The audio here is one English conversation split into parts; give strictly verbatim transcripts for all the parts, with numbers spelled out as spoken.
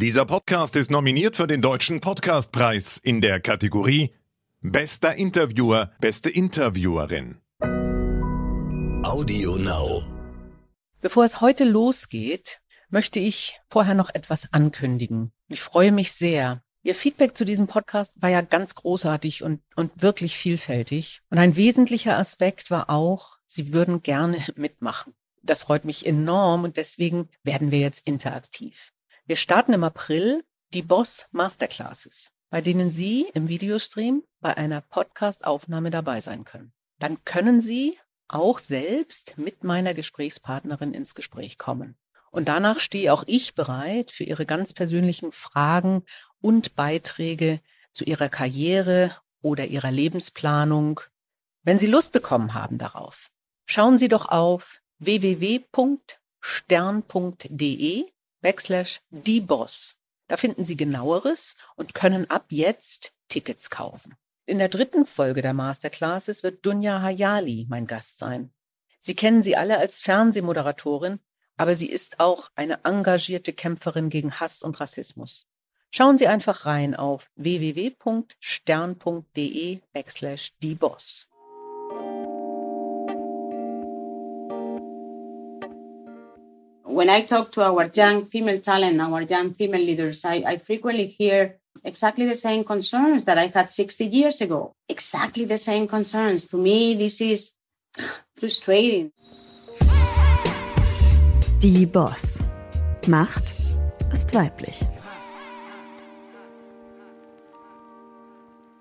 Dieser Podcast ist nominiert für den Deutschen Podcastpreis in der Kategorie Bester Interviewer, Beste Interviewerin. AudioNow. Bevor es heute losgeht, möchte ich vorher noch etwas ankündigen. Ich freue mich sehr. Ihr Feedback zu diesem Podcast war ja ganz großartig und, und wirklich vielfältig. Und ein wesentlicher Aspekt war auch, Sie würden gerne mitmachen. Das freut mich enorm und deswegen werden wir jetzt interaktiv. Wir starten im April die Boss Masterclasses, bei denen Sie im Videostream bei einer Podcast-Aufnahme dabei sein können. Dann können Sie auch selbst mit meiner Gesprächspartnerin ins Gespräch kommen. Und danach stehe auch ich bereit für Ihre ganz persönlichen Fragen und Beiträge zu Ihrer Karriere oder Ihrer Lebensplanung. Wenn Sie Lust bekommen haben darauf, schauen Sie doch auf www.stern.de backslash dieboss. Da finden Sie genaueres und können ab jetzt Tickets kaufen. In der dritten Folge der Masterclasses wird Dunja Hayali mein Gast sein. Sie kennen sie alle als Fernsehmoderatorin, aber sie ist auch eine engagierte Kämpferin gegen Hass und Rassismus. Schauen Sie einfach rein auf www.stern.de backslash dieboss. When I talk to our young female talent, our young female leaders, I, I frequently hear exactly the same concerns that I had sixty years ago. Exactly the same concerns. To me, this is frustrating. Die Boss. Macht ist weiblich.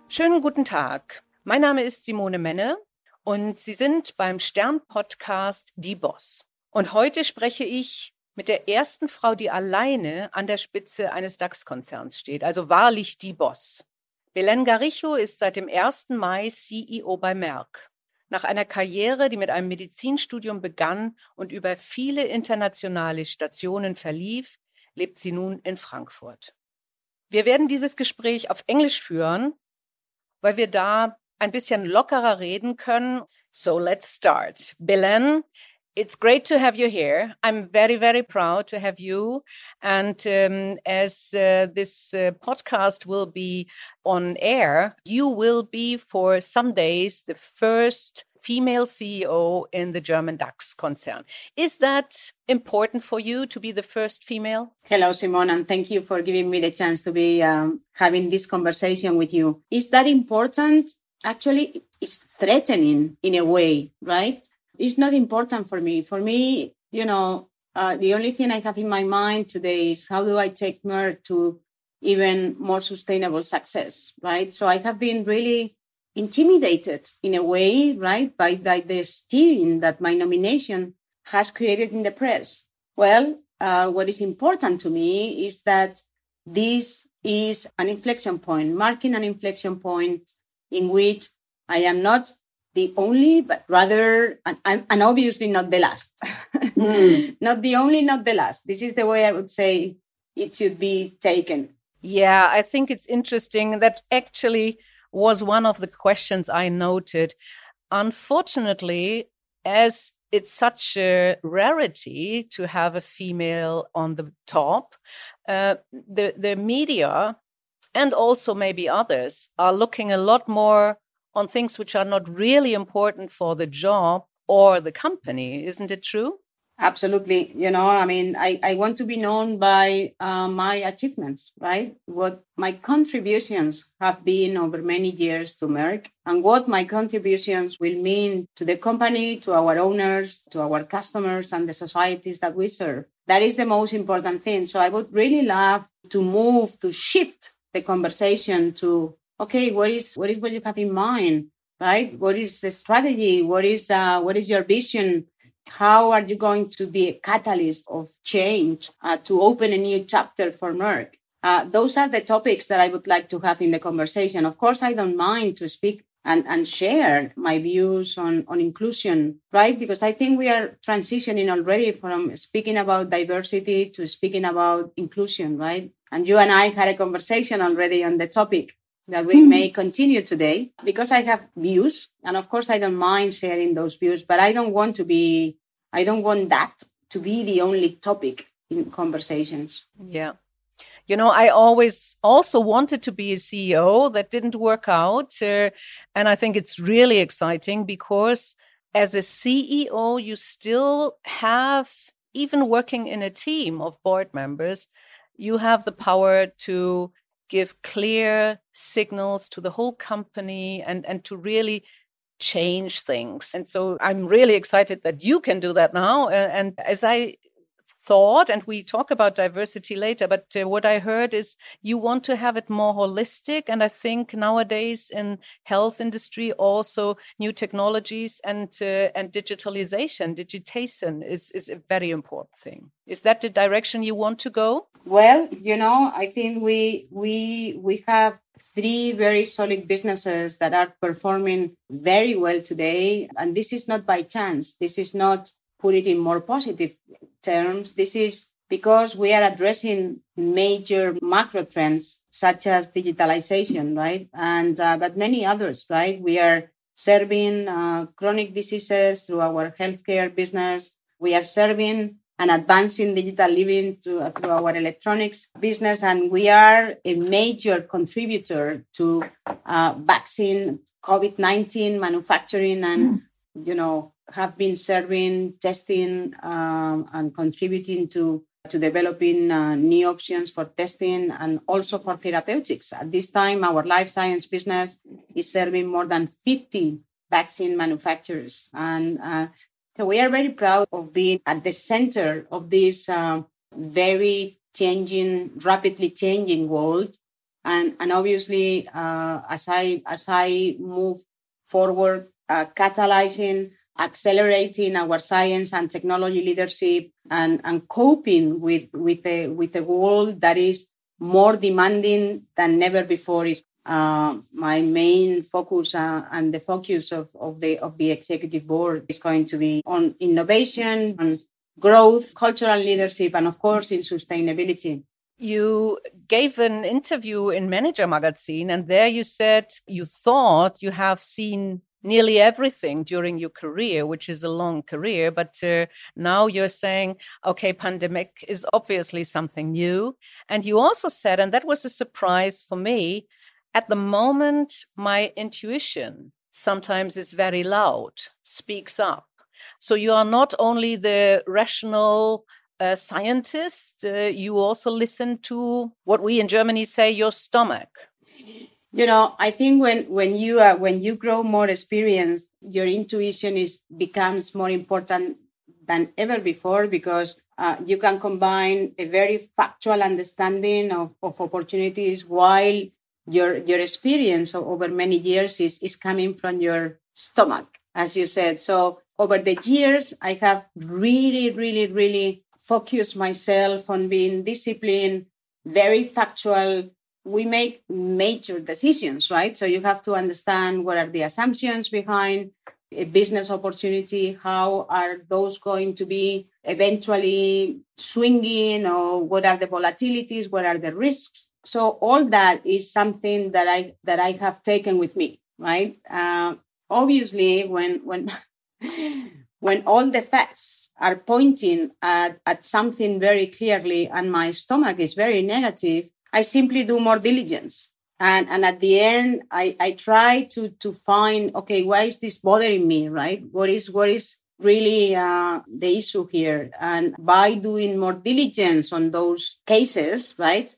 Schönen guten Tag. Mein Name ist Simone Menne und Sie sind beim Stern-Podcast Die Boss. Und heute spreche ich mit der ersten Frau, die alleine an der Spitze eines DAX-Konzerns steht, also wahrlich die Boss. Belén Garijo ist seit dem ersten Mai C E O bei Merck. Nach einer Karriere, die mit einem Medizinstudium begann und über viele internationale Stationen verlief, lebt sie nun in Frankfurt. Wir werden dieses Gespräch auf Englisch führen, weil wir da ein bisschen lockerer reden können. So let's start. Belén, it's great to have you here. I'm very, very proud to have you. And um, as uh, this uh, podcast will be on air, you will be for some days the first female C E O in the German DAX concern. Is that important for you to be the first female? Hello, Simone, and thank you for giving me the chance to be um, having this conversation with you. Is that important? Actually, it's threatening in a way, right? It's not important for me. For me, you know, uh, the only thing I have in my mind today is how do I take Merck to even more sustainable success, right? So I have been really intimidated in a way, right, by, by the stirring that my nomination has created in the press. Well, uh, what is important to me is that this is an inflection point, marking an inflection point in which I am not the only, but rather, and, and obviously not the last. Mm. Not the only, not the last. This is the way I would say it should be taken. Yeah, I think it's interesting. That actually was one of the questions I noted. Unfortunately, as it's such a rarity to have a female on the top, uh, the, the media and also maybe others are looking a lot more on things which are not really important for the job or the company. Isn't it true? Absolutely. You know, I mean, I, I want to be known by uh, my achievements, right? What my contributions have been over many years to Merck and what my contributions will mean to the company, to our owners, to our customers and the societies that we serve. That is the most important thing. So I would really love to move, to shift the conversation to okay, what is what is what you have in mind, right? What is the strategy? What is uh, what is your vision? How are you going to be a catalyst of change uh, to open a new chapter for Merck? Uh, those are the topics that I would like to have in the conversation. Of course, I don't mind to speak and, and share my views on, on inclusion, right? Because I think we are transitioning already from speaking about diversity to speaking about inclusion, right? And you and I had a conversation already on the topic that we may continue today, because I have views. And of course, I don't mind sharing those views, but I don't want to be, I don't want that to be the only topic in conversations. Yeah. You know, I always also wanted to be a C E O. That didn't work out. Uh, and I think it's really exciting because as a C E O, you still have, even working in a team of board members, you have the power to give clear signals to the whole company and, and to really change things. And so I'm really excited that you can do that now. And as I thought, and we talk about diversity later, but uh, what I heard is you want to have it more holistic. And I think nowadays in health industry, also new technologies and uh, and digitalization, digitation is, is a very important thing. Is that the direction you want to go? Well, you know, I think we we we have three very solid businesses that are performing very well today. And this is not by chance. This is not put it in more positive terms. This is because we are addressing major macro trends such as digitalization, right? And uh, but many others, right? We are serving uh, chronic diseases through our healthcare business. We are serving and advancing digital living to, uh, through our electronics business. And we are a major contributor to uh, vaccine, COVID nineteen manufacturing, and, you know, have been serving, testing, um, and contributing to, to developing uh, new options for testing and also for therapeutics. At this time, our life science business is serving more than fifty vaccine manufacturers, and uh, so we are very proud of being at the center of this uh, very changing, rapidly changing world. And and obviously, uh, as I as I move forward, uh, catalyzing, accelerating our science and technology leadership, and and coping with with a with a world that is more demanding than never before is Uh, my main focus uh, and the focus of, of the of the executive board is going to be on innovation, on growth, cultural leadership, and of course in sustainability. You gave an interview in Manager Magazine, and there you said you thought you have seen nearly everything during your career, which is a long career, but uh, now you're saying, okay, pandemic is obviously something new. And you also said, and that was a surprise for me, at the moment, my intuition sometimes is very loud, speaks up. So you are not only the rational uh, scientist, uh, you also listen to what we in Germany say, your stomach. You know, I think when, when you are, when you grow more experienced, your intuition is becomes more important than ever before, because uh, you can combine a very factual understanding of, of opportunities while Your your experience over many years is, is coming from your stomach, as you said. So over the years, I have really, really, really focused myself on being disciplined, very factual. We make major decisions, right? So you have to understand what are the assumptions behind a business opportunity, how are those going to be eventually swinging, or what are the volatilities, what are the risks. So all that is something that I that I have taken with me, right? Uh, obviously, when when when all the facts are pointing at, at something very clearly, and my stomach is very negative, I simply do more diligence, and and at the end, I, I try to to find, okay, why is this bothering me, right? What is what is really uh, the issue here? And by doing more diligence on those cases, right,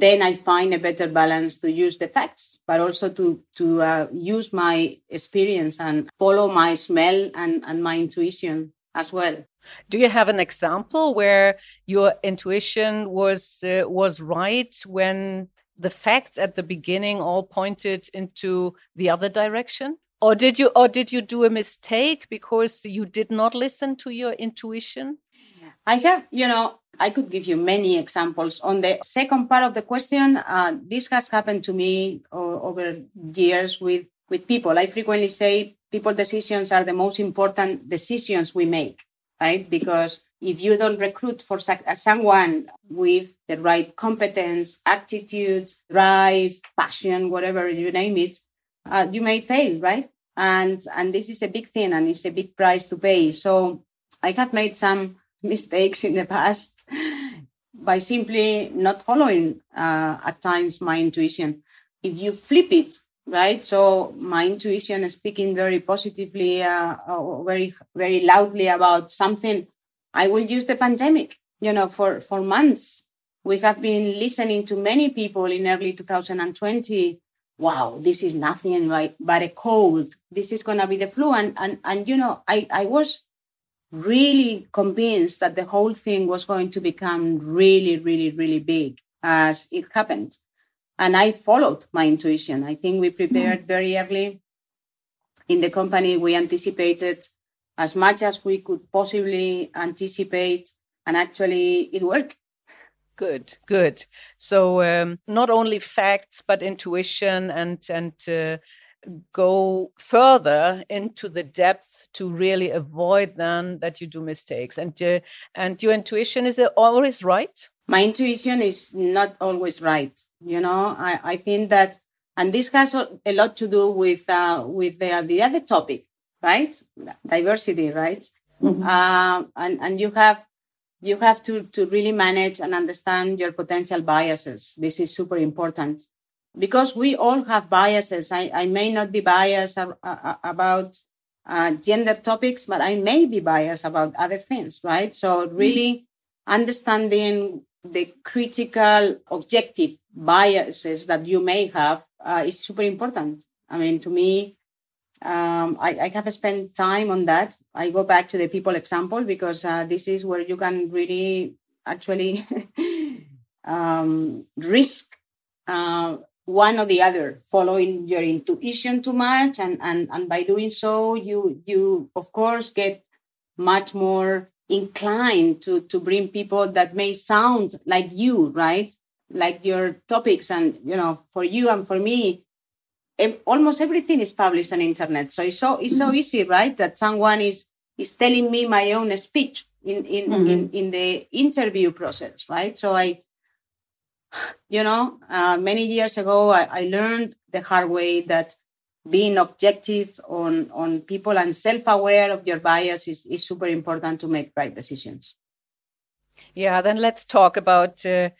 then I find a better balance to use the facts, but also to to uh, use my experience and follow my smell and, and my intuition as well. Do you have an example where your intuition was uh, was right when the facts at the beginning all pointed into the other direction? Or did you or did you do a mistake because you did not listen to your intuition? I have, you know, I could give you many examples. On the second part of the question, uh, this has happened to me o- over years with, with people. I frequently say people decisions are the most important decisions we make, right? Because if you don't recruit for someone with the right competence, attitude, drive, passion, whatever you name it, uh, you may fail, right? And and this is a big thing, and it's a big price to pay. So I have made some mistakes in the past by simply not following uh, at times my intuition. If you flip it, right? So my intuition is speaking very positively, uh, or very, very loudly about something. I will use the pandemic, you know, for, for months. We have been listening to many people in early two thousand twenty. Wow, this is nothing like, but a cold. This is going to be the flu. And, and, and you know, I, I was really convinced that the whole thing was going to become really, really, really big as it happened. And I followed my intuition. I think we prepared very early. In the company, we anticipated as much as we could possibly anticipate. And actually, it worked. Good, good. So um, not only facts, but intuition, and and uh, go further into the depth to really avoid then that you do mistakes. And uh, and your intuition is always right? My intuition is not always right. You know, I, I think that, and this has a lot to do with uh, with the, the other topic, right? Diversity, right? Mm-hmm. Uh, and and you have. You have to, to really manage and understand your potential biases. This is super important because we all have biases. I, I may not be biased ab- ab- about uh, gender topics, but I may be biased about other things, right? So really understanding the critical objective biases that you may have uh, is super important. I mean, to me, Um, I, I have spent time on that. I go back to the people example because uh, this is where you can really actually um, risk uh, one or the other, following your intuition too much. And, and, and by doing so, you, you of course, get much more inclined to, to bring people that may sound like you, right? Like your topics and, you know, for you and for me, almost everything is published on internet, so it's so it's so easy, right? That someone is is telling me my own speech in in, mm-hmm. in, in the interview process, right? So I, you know, uh, many years ago I, I learned the hard way that being objective on on people and self-aware of your bias is, is super important to make right decisions. Yeah, then let's talk about. Uh...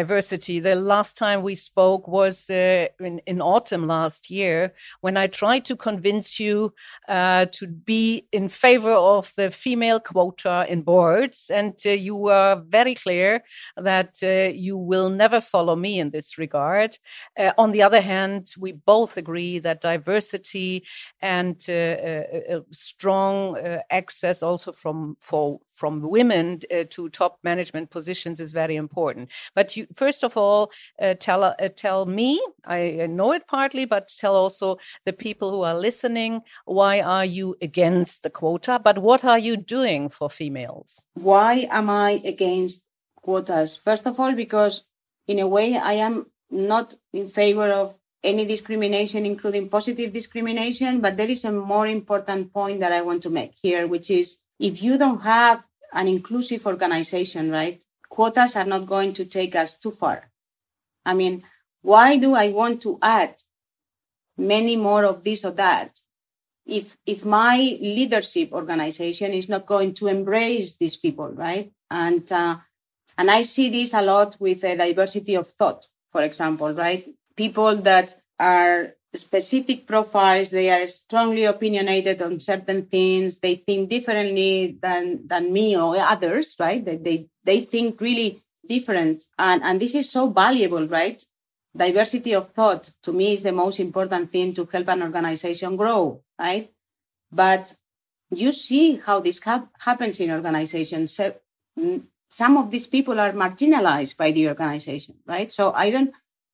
Diversity. The last time we spoke was uh, in, in autumn last year when I tried to convince you uh, to be in favor of the female quota in boards. And uh, you were very clear that uh, you will never follow me in this regard. Uh, on the other hand, we both agree that diversity and uh, a, a strong uh, access also from for from women uh, to top management positions is very important. But you, first of all, uh, tell uh, tell me, I know it partly, but tell also the people who are listening, why are you against the quota? But what are you doing for females? Why am I against quotas? First of all, because in a way, I am not in favor of any discrimination, including positive discrimination. But there is a more important point that I want to make here, which is if you don't have an inclusive organization, right? Quotas are not going to take us too far. I mean, why do I want to add many more of this or that if if my leadership organization is not going to embrace these people, right? And uh, and I see this a lot with a diversity of thought, for example, right? People that are specific profiles, they are strongly opinionated on certain things, they think differently than than me or others, right? They they, they think really different. And, and this is so valuable, right? Diversity of thought, to me, is the most important thing to help an organization grow, right? But you see how this ha- happens in organizations. So, some of these people are marginalized by the organization, right? So I don't...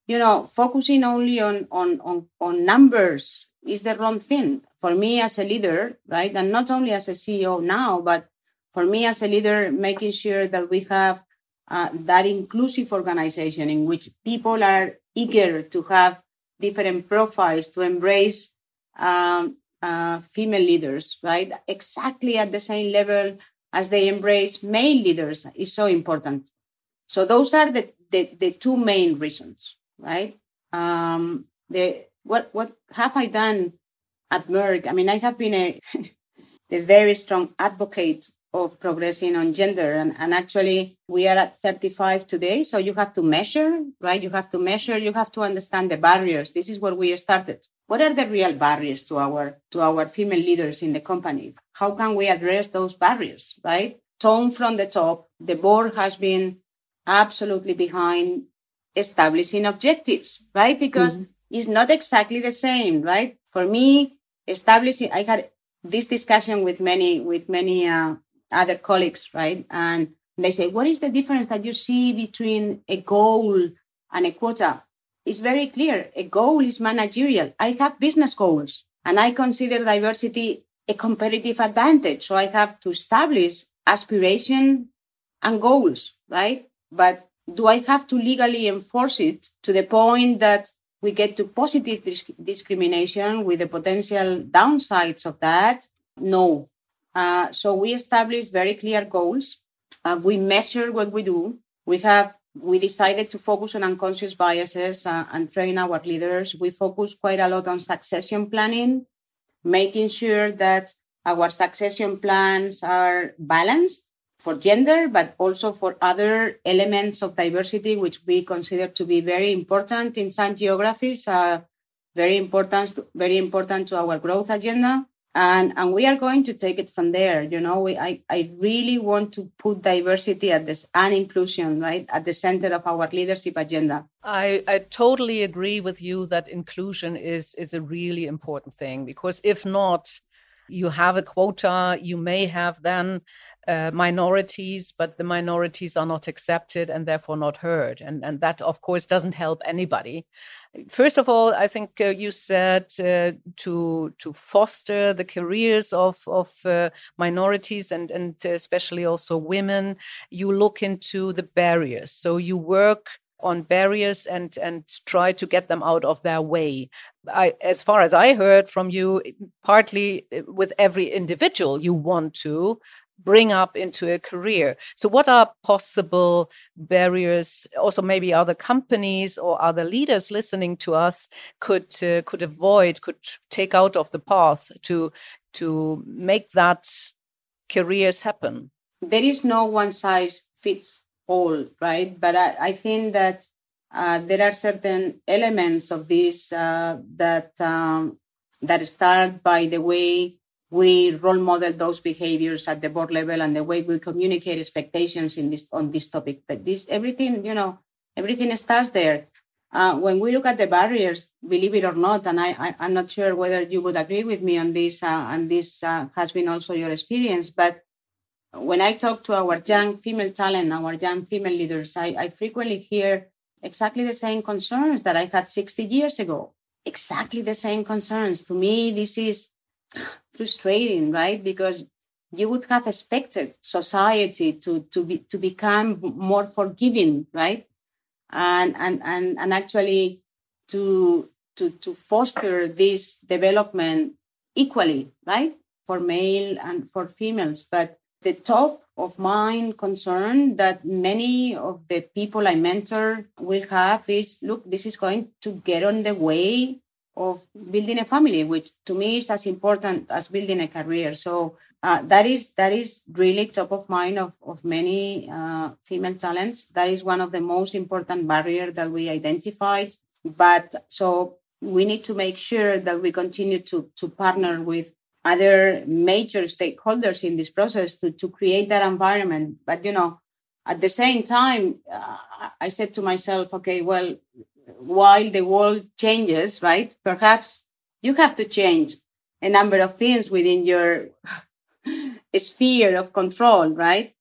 You know, focusing only on, on on on numbers is the wrong thing for me as a leader, right? And not only as a C E O now, but for me as a leader, making sure that we have uh, that inclusive organization in which people are eager to have different profiles, to embrace um, uh, female leaders, right? Exactly at the same level as they embrace male leaders is so important. So those are the, the, the two main reasons. Right? Um, the what what have I done at Merck? I mean, I have been a, a very strong advocate of progressing on gender. And, and actually, we are at thirty-five today. So you have to measure, right? You have to measure. You have to understand the barriers. This is where we started. What are the real barriers to our to our female leaders in the company? How can we address those barriers, right? Tone from the top, the board has been absolutely behind establishing objectives, right? Because mm-hmm. it's not exactly the same, right? For me, establishing, I had this discussion with many with many uh, other colleagues, right? And they say, what is the difference that you see between a goal and a quota? It's very clear. A goal is managerial. I have business goals, and I consider diversity a competitive advantage. So I have to establish aspiration and goals, right? But do I have to legally enforce it to the point that we get to positive disc- discrimination with the potential downsides of that? No. Uh, so we establish very clear goals. Uh, we measure what we do. We have we decided to focus on unconscious biases uh, and train our leaders. We focus quite a lot on succession planning, making sure that our succession plans are balanced for gender, but also for other elements of diversity, which we consider to be very important in some geographies, uh, very important, very important to our growth agenda. And, and we are going to take it from there. You know, we, I, I really want to put diversity at this and inclusion, right, at the center of our leadership agenda. I, I totally agree with you that inclusion is, is a really important thing, because if not, you have a quota, you may have then uh, minorities, but the minorities are not accepted and therefore not heard. And, and that, of course, doesn't help anybody. First of all, I think uh, you said uh, to to foster the careers of, of uh, minorities and, and especially also women, you look into the barriers. So you work on barriers and and try to get them out of their way. I, as far as I heard from you, partly with every individual you want to bring up into a career. So what are possible barriers? Also, maybe other companies or other leaders listening to us could uh, could avoid, could take out of the path to to make that careers happen. There is no one size fits all, right? But I, I think that uh, there are certain elements of this uh, that um, that start by the way we role model those behaviors at the board level and the way we communicate expectations in this on this topic. But this everything, you know, everything starts there. Uh, when we look at the barriers, believe it or not, and I, I I'm not sure whether you would agree with me on this, uh, and this uh, has been also your experience, but when I talk to our young female talent, our young female leaders, I, I frequently hear exactly the same concerns that I had sixty years ago. Exactly the same concerns. To me, this is frustrating, right? Because you would have expected society to to be to become more forgiving, right? And and and, and actually to to to foster this development equally, right? For male and for females. But the top of mind concern that many of the people I mentor will have is, look, this is going to get on the way of building a family, which to me is as important as building a career. So uh, that is that is really top of mind of, of many uh, female talents. That is one of the most important barriers that we identified. But so we need to make sure that we continue to, to partner with other major stakeholders in this process to, to create that environment. But, you know, at the same time, uh, I said to myself, okay, well, while the world changes, right, perhaps you have to change a number of things within your sphere of control, right?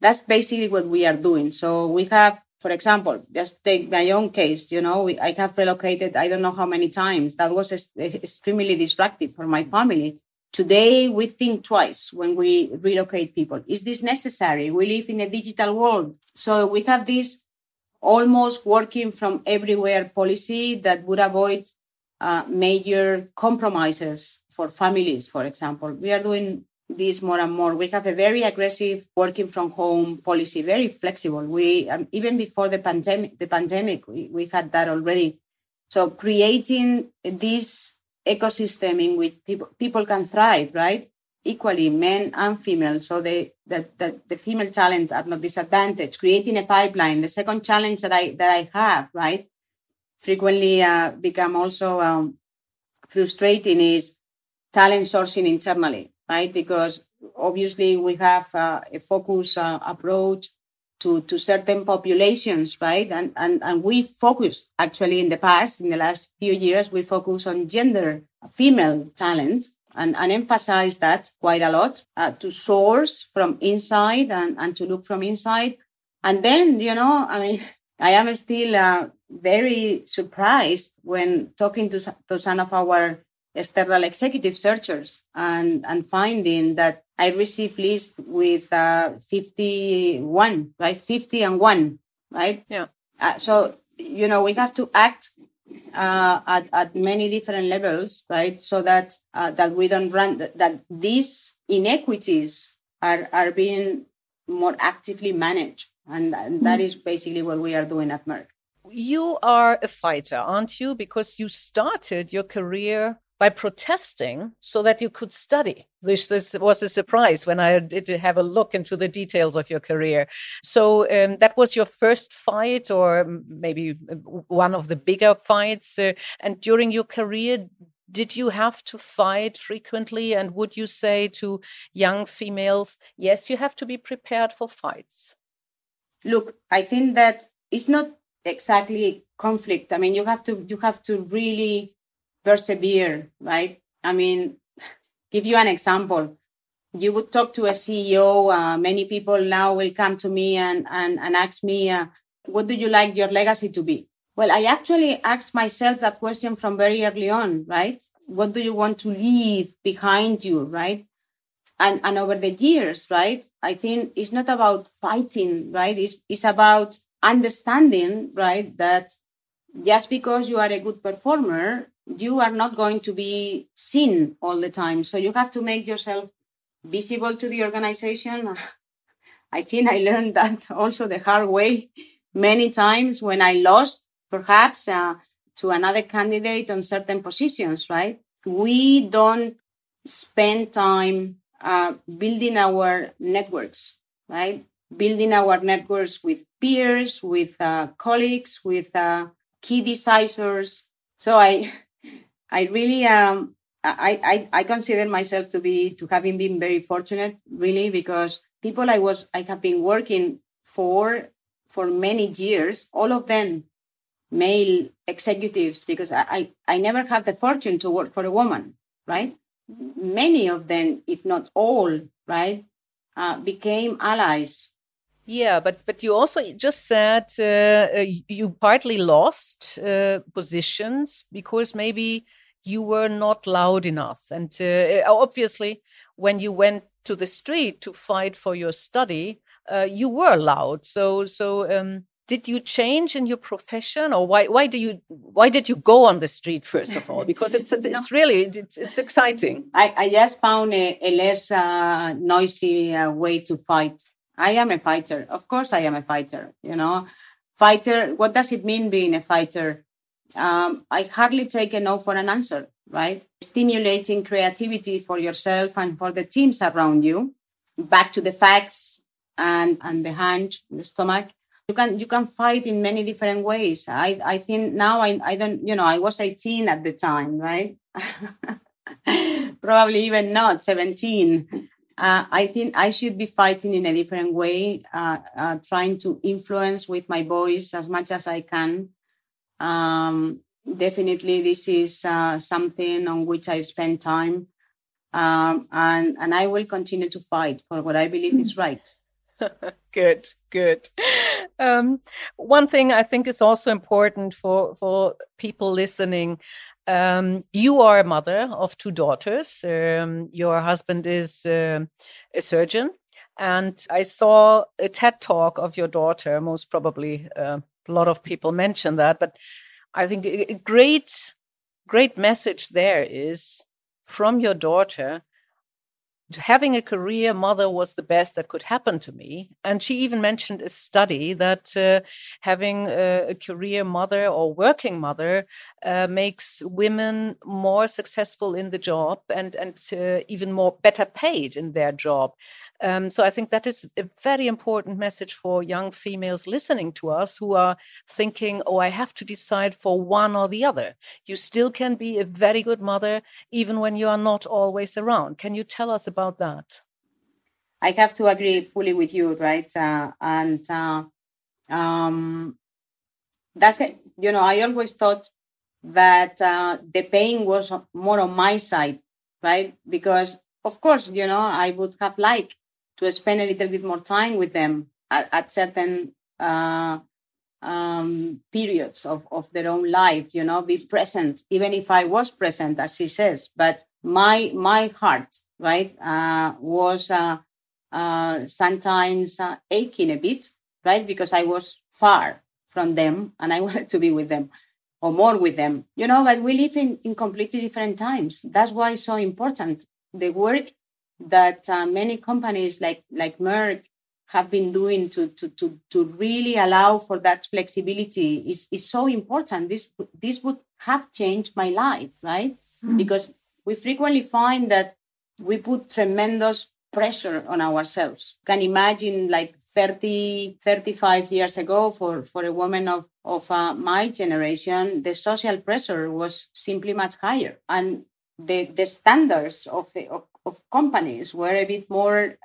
That's basically what we are doing. So we have, for example, just take my own case, you know, we, I have relocated, I don't know how many times. That was extremely disruptive for my family. Today, we think twice when we relocate people. Is this necessary? We live in a digital world. So we have this almost working from everywhere policy that would avoid uh, major compromises for families, for example. We are doing this more and more. We have a very aggressive working from home policy, very flexible. We um, even before the pandemic, the pandemic we, we had that already. So creating this ecosystem in which people, people can thrive, right? equally men and female, so they, that, that the female talent are not disadvantaged. Creating a pipeline. The second challenge that I that I have, right, frequently uh, become also um, frustrating is talent sourcing internally, right? Because obviously we have uh, a focused uh, approach to, to certain populations, right? And, and and we focus actually in the past, in the last few years, we focus on gender, female talent, and, and emphasize that quite a lot, uh, to source from inside and, and to look from inside. And then, you know, I mean, I am still uh, very surprised when talking to, to some of our external executive searchers and, and finding that I receive lists with uh, fifty-one, right? fifty and one, right? Yeah. Uh, so, you know, we have to act uh, at, at many different levels, right? So that uh, that we don't run, that, that these inequities are, are being more actively managed. And, and that is basically what we are doing at Merck. You are a fighter, aren't you? Because you started your career by protesting so that you could study. This, this was a surprise when I did have a look into the details of your career. So um, that was your first fight, or maybe one of the bigger fights. Uh, and during your career, did you have to fight frequently? And would you say to young females, yes, you have to be prepared for fights? Look, I think that it's not exactly conflict. I mean, you have to you have to really persevere, right? I mean, give you an example. You would talk to a C E O. Uh, many people now will come to me and and, and ask me, uh, what do you like your legacy to be? Well, I actually asked myself that question from very early on, right? What do you want to leave behind you, right? And and over the years, right? I think it's not about fighting, right? It's it's about understanding, right, that just because you are a good performer, you are not going to be seen all the time. So you have to make yourself visible to the organization. I think I learned that also the hard way many times when I lost, perhaps, uh, to another candidate on certain positions, right? We don't spend time uh, building our networks, right? Building our networks with peers, with uh, colleagues, with uh, key decisors. So I, I really, um, I, I, I consider myself to be, to having been very fortunate, really, because people I was, I have been working for, for many years, all of them male executives, because I, I, I never had the fortune to work for a woman, right? Many of them, if not all, right, uh, became allies. Yeah, but but you also just said uh, you partly lost uh, positions because maybe you were not loud enough. And uh, obviously, when you went to the street to fight for your study, uh, you were loud. So so um, did you change in your profession, or why why do you why did you go on the street first of all? Because it's it's, it's really it's, it's exciting. I, I just found a, a less uh, noisy uh, way to fight. I am a fighter. Of course I am a fighter, you know. Fighter, what does it mean being a fighter? Um, I hardly take a no for an answer, right? Stimulating creativity for yourself and for the teams around you. Back to the facts and, and the hunch, the stomach. You can you can fight in many different ways. I, I think now I, I don't, you know, I was eighteen at the time, right? Probably even not, seventeen. Uh, I think I should be fighting in a different way, uh, uh, trying to influence with my voice as much as I can. Um, definitely, this is uh, something on which I spend time, um, and and I will continue to fight for what I believe is right. Good, good. Um, one thing I think is also important for for people listening. Um, you are a mother of two daughters. Um, your husband is uh, a surgeon. And I saw a TED talk of your daughter. Most probably uh, a lot of people mention that. But I think a great, great message there is from your daughter, having a career mother was the best that could happen to me. And she even mentioned a study that uh, having a, a career mother or working mother uh, makes women more successful in the job and, and uh, even more better paid in their job. Um, so I think that is a very important message for young females listening to us who are thinking, oh, I have to decide for one or the other. You still can be a very good mother, even when you are not always around. Can you tell us about that? I have to agree fully with you, right? Uh, and uh, um, that's it. You know, I always thought that uh, the pain was more on my side, right? Because, of course, you know, I would have liked to spend a little bit more time with them at, at certain uh, um, periods of, of their own life, you know, be present, even if I was present, as she says. But my my heart, right, uh, was uh, uh, sometimes uh, aching a bit, right, because I was far from them and I wanted to be with them or more with them, you know, but we live in, in completely different times. That's why it's so important. The work that uh, many companies like, like Merck have been doing to, to, to, to really allow for that flexibility is, is so important. This this would have changed my life, right? Mm-hmm. Because we frequently find that we put tremendous pressure on ourselves. You can imagine like thirty, thirty-five years ago for, for a woman of, of uh, my generation, the social pressure was simply much higher. And The, the standards of, of of companies were a bit more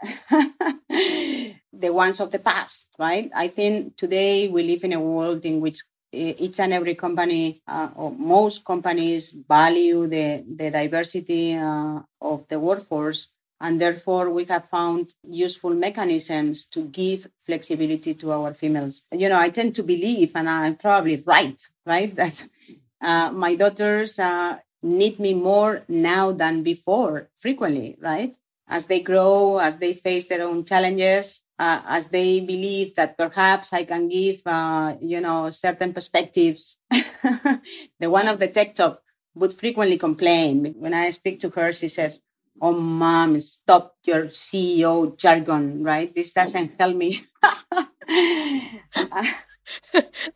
the ones of the past, right? I think today we live in a world in which each and every company uh, or most companies value the, the diversity uh, of the workforce. And therefore, we have found useful mechanisms to give flexibility to our females. You know, I tend to believe, and I'm probably right, right? That uh, my daughters are... Uh, need me more now than before, frequently, right? As they grow, as they face their own challenges, uh, as they believe that perhaps I can give, uh, you know, certain perspectives. The one of the tech talk would frequently complain. When I speak to her, she says, oh, mom, stop your C E O jargon, right? This doesn't help me.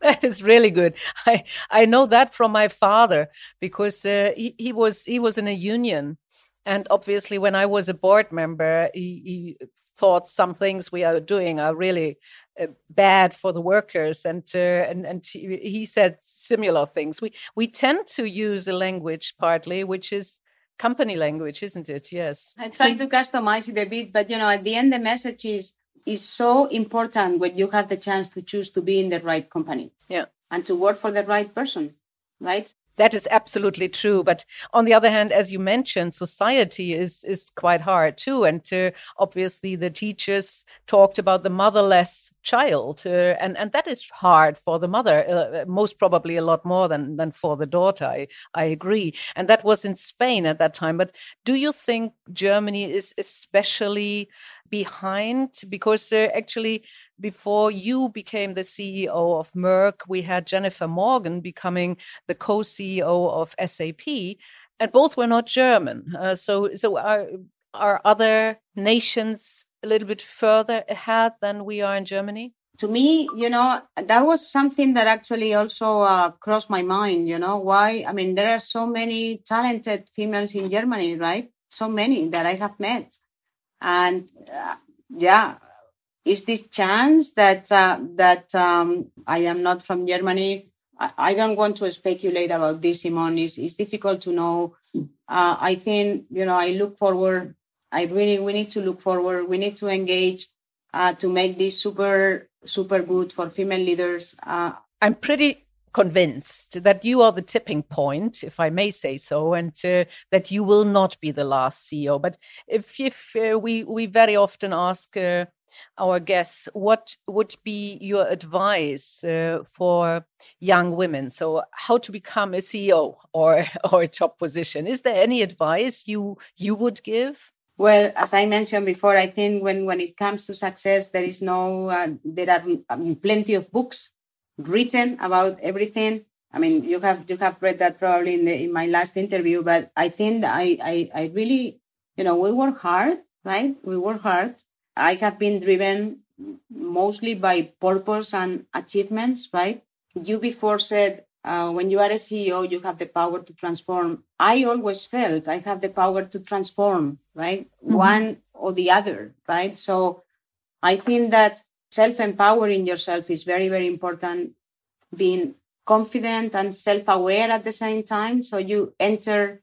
That is really good. I, I know that from my father because uh, he, he was he was in a union. And obviously, when I was a board member, he, he thought some things we are doing are really uh, bad for the workers. And uh, and, and he, he said similar things. We, we tend to use a language partly, which is company language, isn't it? Yes. I try to customize it a bit. But, you know, at the end, the message is, is so important when you have the chance to choose to be in the right company, yeah, and to work for the right person, right? That is absolutely true. But on the other hand, as you mentioned, society is is quite hard too. And uh, obviously the teachers talked about the motherless child. Uh, and, and that is hard for the mother, uh, most probably a lot more than, than for the daughter. I, I agree. And that was in Spain at that time. But do you think Germany is especially behind? Because uh, actually, before you became the C E O of Merck, we had Jennifer Morgan becoming the co-C E O of S A P, and both were not German. Uh, so, so are are other nations a little bit further ahead than we are in Germany? To me, you know, that was something that actually also uh, crossed my mind. You know, why? I mean, there are so many talented females in Germany, right? So many that I have met, and uh, yeah. Is this chance that uh, that um, I am not from Germany? I, I don't want to speculate about this, Simone. It's, it's difficult to know. Uh, I think, you know, I look forward. I really, we need to look forward. We need to engage uh, to make this super, super good for female leaders. Uh, I'm pretty convinced that you are the tipping point, if I may say so, and uh, that you will not be the last C E O. But if, if uh, we, we very often ask... Uh, our guests, what would be your advice uh, for young women? So how to become a C E O or, or a top position? Is there any advice you you would give? Well, as I mentioned before, I think when, when it comes to success, there is no uh, there are I mean, plenty of books written about everything. I mean, you have you have read that probably in the, in my last interview, but I think I I, I really, you know, we work hard. right? We work hard. I have been driven mostly by purpose and achievements, right? You before said, uh, when you are a C E O, you have the power to transform. I always felt I have the power to transform, right? Mm-hmm. One or the other, right? So I think that self-empowering yourself is very, very important. Being confident and self-aware at the same time. So you enter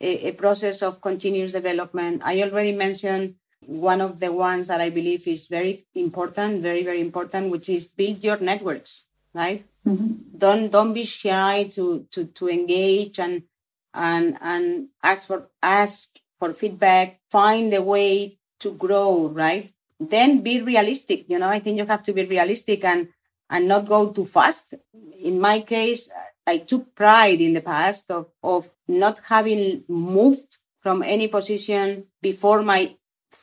a, a process of continuous development. I already mentioned one of the ones that I believe is very important, very, very important, which is build your networks, right? Mm-hmm. Don't don't be shy to to to engage and and and ask for ask for feedback, find a way to grow, right? Then be realistic. You know, I think you have to be realistic and and not go too fast. In my case, I took pride in the past of of not having moved from any position before my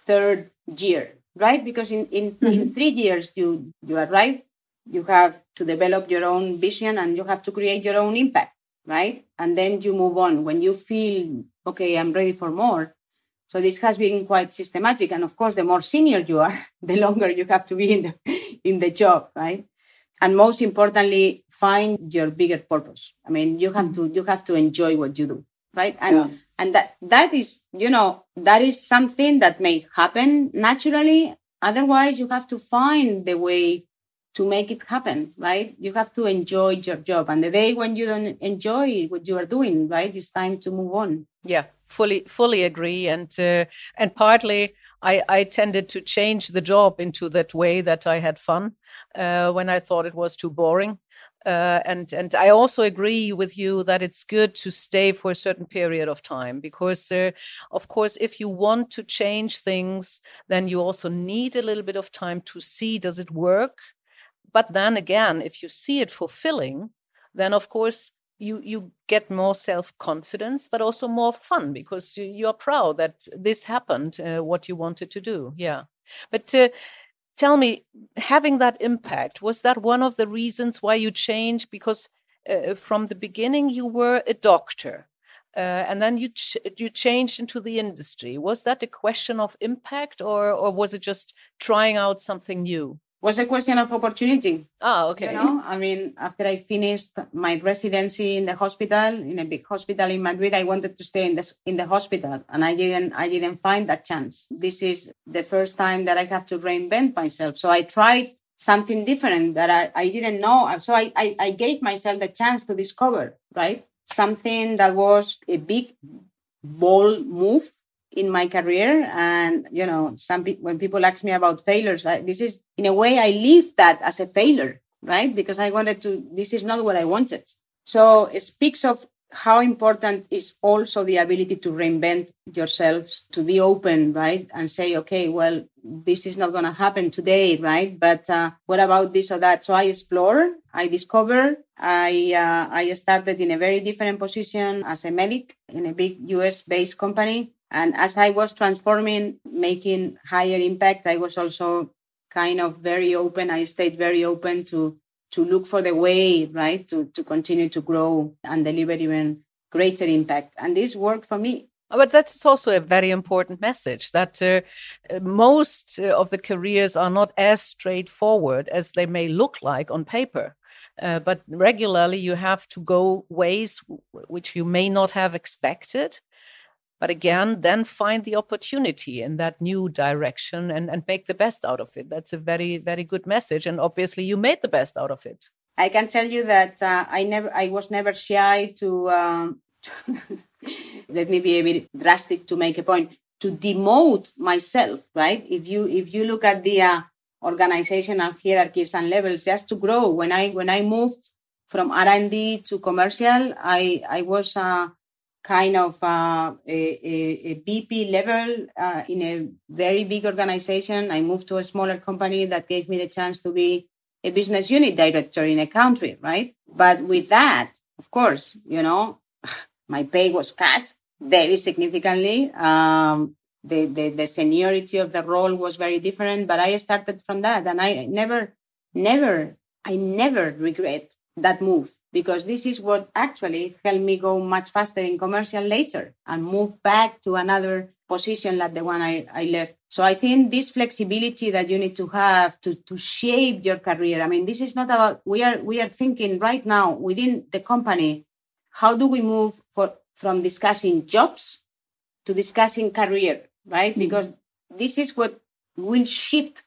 third year, right? Because in, in, mm-hmm. in three years, you, you arrive, you have to develop your own vision and you have to create your own impact, right? And then you move on when you feel, okay, I'm ready for more. So this has been quite systematic. And of course, the more senior you are, the longer you have to be in the, in the job, right? And most importantly, find your bigger purpose. I mean, you have mm-hmm. to you have to enjoy what you do, right? And yeah. and that that is, you know, that is something that may happen naturally. Otherwise, you have to find the way to make it happen, right? You have to enjoy your job. And the day when you don't enjoy what you are doing, right, it's time to move on. Yeah, fully fully agree. And uh, and partly, I, I tended to change the job into that way that I had fun uh, when I thought it was too boring. Uh, and and I also agree with you that it's good to stay for a certain period of time because, uh, of course, if you want to change things, then you also need a little bit of time to see, does it work? But then again, if you see it fulfilling, then, of course, You you get more self-confidence, but also more fun because you, you are proud that this happened, uh, what you wanted to do. Yeah. But uh, tell me, having that impact, was that one of the reasons why you changed? Because uh, from the beginning, you were a doctor uh, and then you ch- you changed into the industry. Was that a question of impact or, or was it just trying out something new? Was a question of opportunity. Oh, okay. You know, I mean, after I finished my residency in the hospital, in a big hospital in Madrid, I wanted to stay in the in the hospital, and I didn't. I didn't find that chance. This is the first time that I have to reinvent myself. So I tried something different that I, I didn't know. So I, I I gave myself the chance to discover, right, something that was a big, bold move in my career. And, you know, some pe- when people ask me about failures, I, this is, in a way, I leave that as a failure, right? Because I wanted to, this is not what I wanted. So it speaks of how important is also the ability to reinvent yourselves, to be open, right? And say, okay, well, this is not going to happen today, right? But uh, what about this or that? So I explore, I discover, I uh, I started in a very different position as a medic in a big U S-based company. And as I was transforming, making higher impact, I was also kind of very open. I stayed very open to to look for the way, right, to, to continue to grow and deliver even greater impact. And this worked for me. But that's also a very important message that uh, most of the careers are not as straightforward as they may look like on paper. Uh, but regularly you have to go ways which you may not have expected. But again, then find the opportunity in that new direction and, and make the best out of it. That's a very, very good message. And obviously, you made the best out of it. I can tell you that uh, I never, I was never shy to, um, let me be a bit drastic to make a point, to demote myself, right? If you if you look at the uh, organizational hierarchies and levels, just to grow. When I when I moved from R and D to commercial, I, I was... Uh, kind of uh, a V P level uh, in a very big organization. I moved to a smaller company that gave me the chance to be a business unit director in a country, right? But with that, of course, you know, my pay was cut very significantly. Um, the, the, the seniority of the role was very different, but I started from that. And I never, never, I never regret that move, because this is what actually helped me go much faster in commercial later and move back to another position like the one I, I left. So I think this flexibility that you need to have to, to shape your career. I mean, this is not about, we are we are thinking right now within the company, how do we move for, from discussing jobs to discussing career, right? Mm-hmm. Because this is what will shift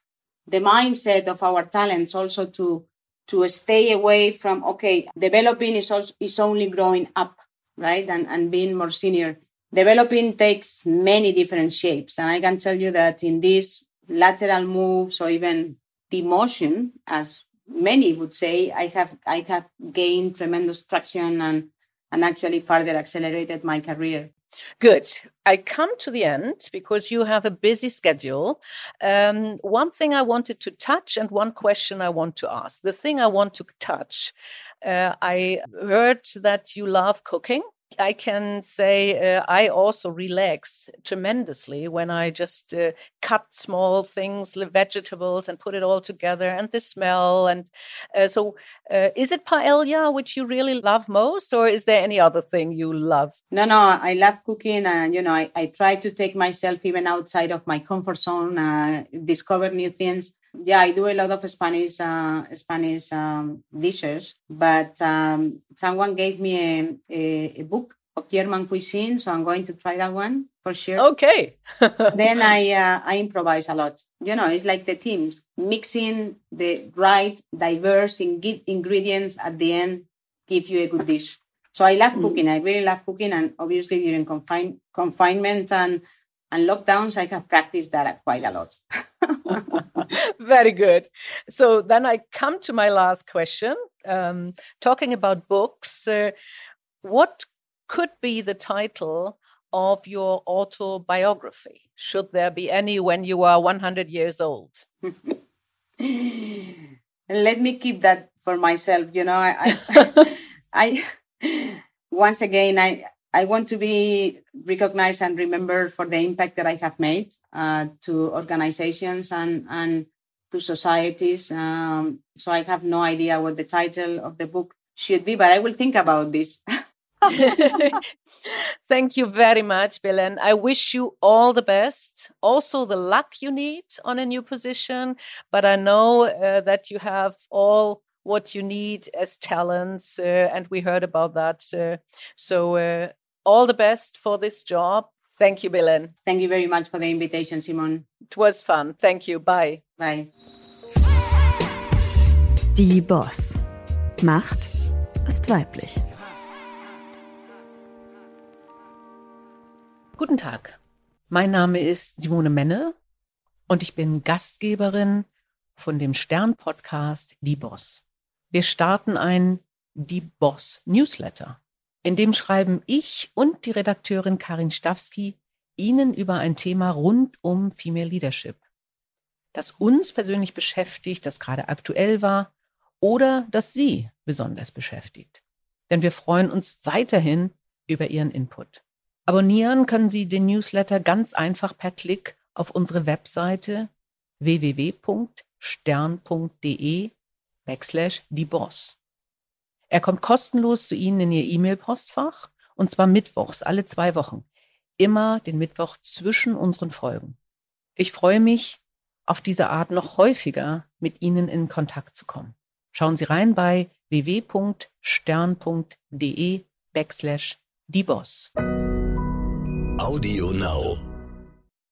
the mindset of our talents also to, to stay away from, okay, developing is also, is only growing up, right? And, and being more senior. Developing takes many different shapes. And I can tell you that in these lateral moves or even demotion, as many would say, I have I have gained tremendous traction and, and actually further accelerated my career. Good. I come to the end because you have a busy schedule. Um, one thing I wanted to touch and one question I want to ask. The thing I want to touch, uh, I heard that you love cooking. I can say uh, I also relax tremendously when I just uh, cut small things, vegetables, and put it all together, and the smell. And uh, so uh, is it paella, which you really love most, or is there any other thing you love? No, no, I love cooking. And, you know, I, I try to take myself even outside of my comfort zone, uh, discover new things. Yeah, I do a lot of Spanish uh, Spanish um, dishes, but um, someone gave me a, a, a book of German cuisine, so I'm going to try that one for sure. Okay. Then I uh, I improvise a lot. You know, it's like the teams, mixing the right, diverse in- ingredients at the end give you a good dish. So I love mm. cooking. I really love cooking, and obviously during confine- confinement and and lockdowns, I have practiced that quite a lot. Very good. So then I come to my last question. Um, talking about books, uh, what could be the title of your autobiography? Should there be any when you are one hundred years old? Let me keep that for myself. You know, I, I, I once again, I. I want to be recognized and remembered for the impact that I have made uh, to organizations and, and to societies. Um, so I have no idea what the title of the book should be, but I will think about this. Thank you very much, Belén. I wish you all the best, also the luck you need on a new position. But I know uh, that you have all what you need as talents, uh, and we heard about that. Uh, so uh, all the best for this job. Thank you, Belén. Thank you very much for the invitation, Simone. It was fun. Thank you. Bye. Bye. Die Boss. Macht ist weiblich. Guten Tag. Mein Name ist Simone Menne und ich bin Gastgeberin von dem Stern-Podcast Die Boss. Wir starten einen Die Boss-Newsletter. In dem schreiben ich und die Redakteurin Karin Stawski Ihnen über ein Thema rund um Female Leadership, das uns persönlich beschäftigt, das gerade aktuell war oder das Sie besonders beschäftigt. Denn wir freuen uns weiterhin über Ihren Input. Abonnieren können Sie den Newsletter ganz einfach per Klick auf unsere Webseite w w w punkt stern punkt d e backslash die Boss. Er kommt kostenlos zu Ihnen in Ihr E-Mail-Postfach, und zwar mittwochs, alle zwei Wochen. Immer den Mittwoch zwischen unseren Folgen. Ich freue mich, auf diese Art noch häufiger mit Ihnen in Kontakt zu kommen. Schauen Sie rein bei w w w punkt stern punkt d e backslash die Boss. AudioNow.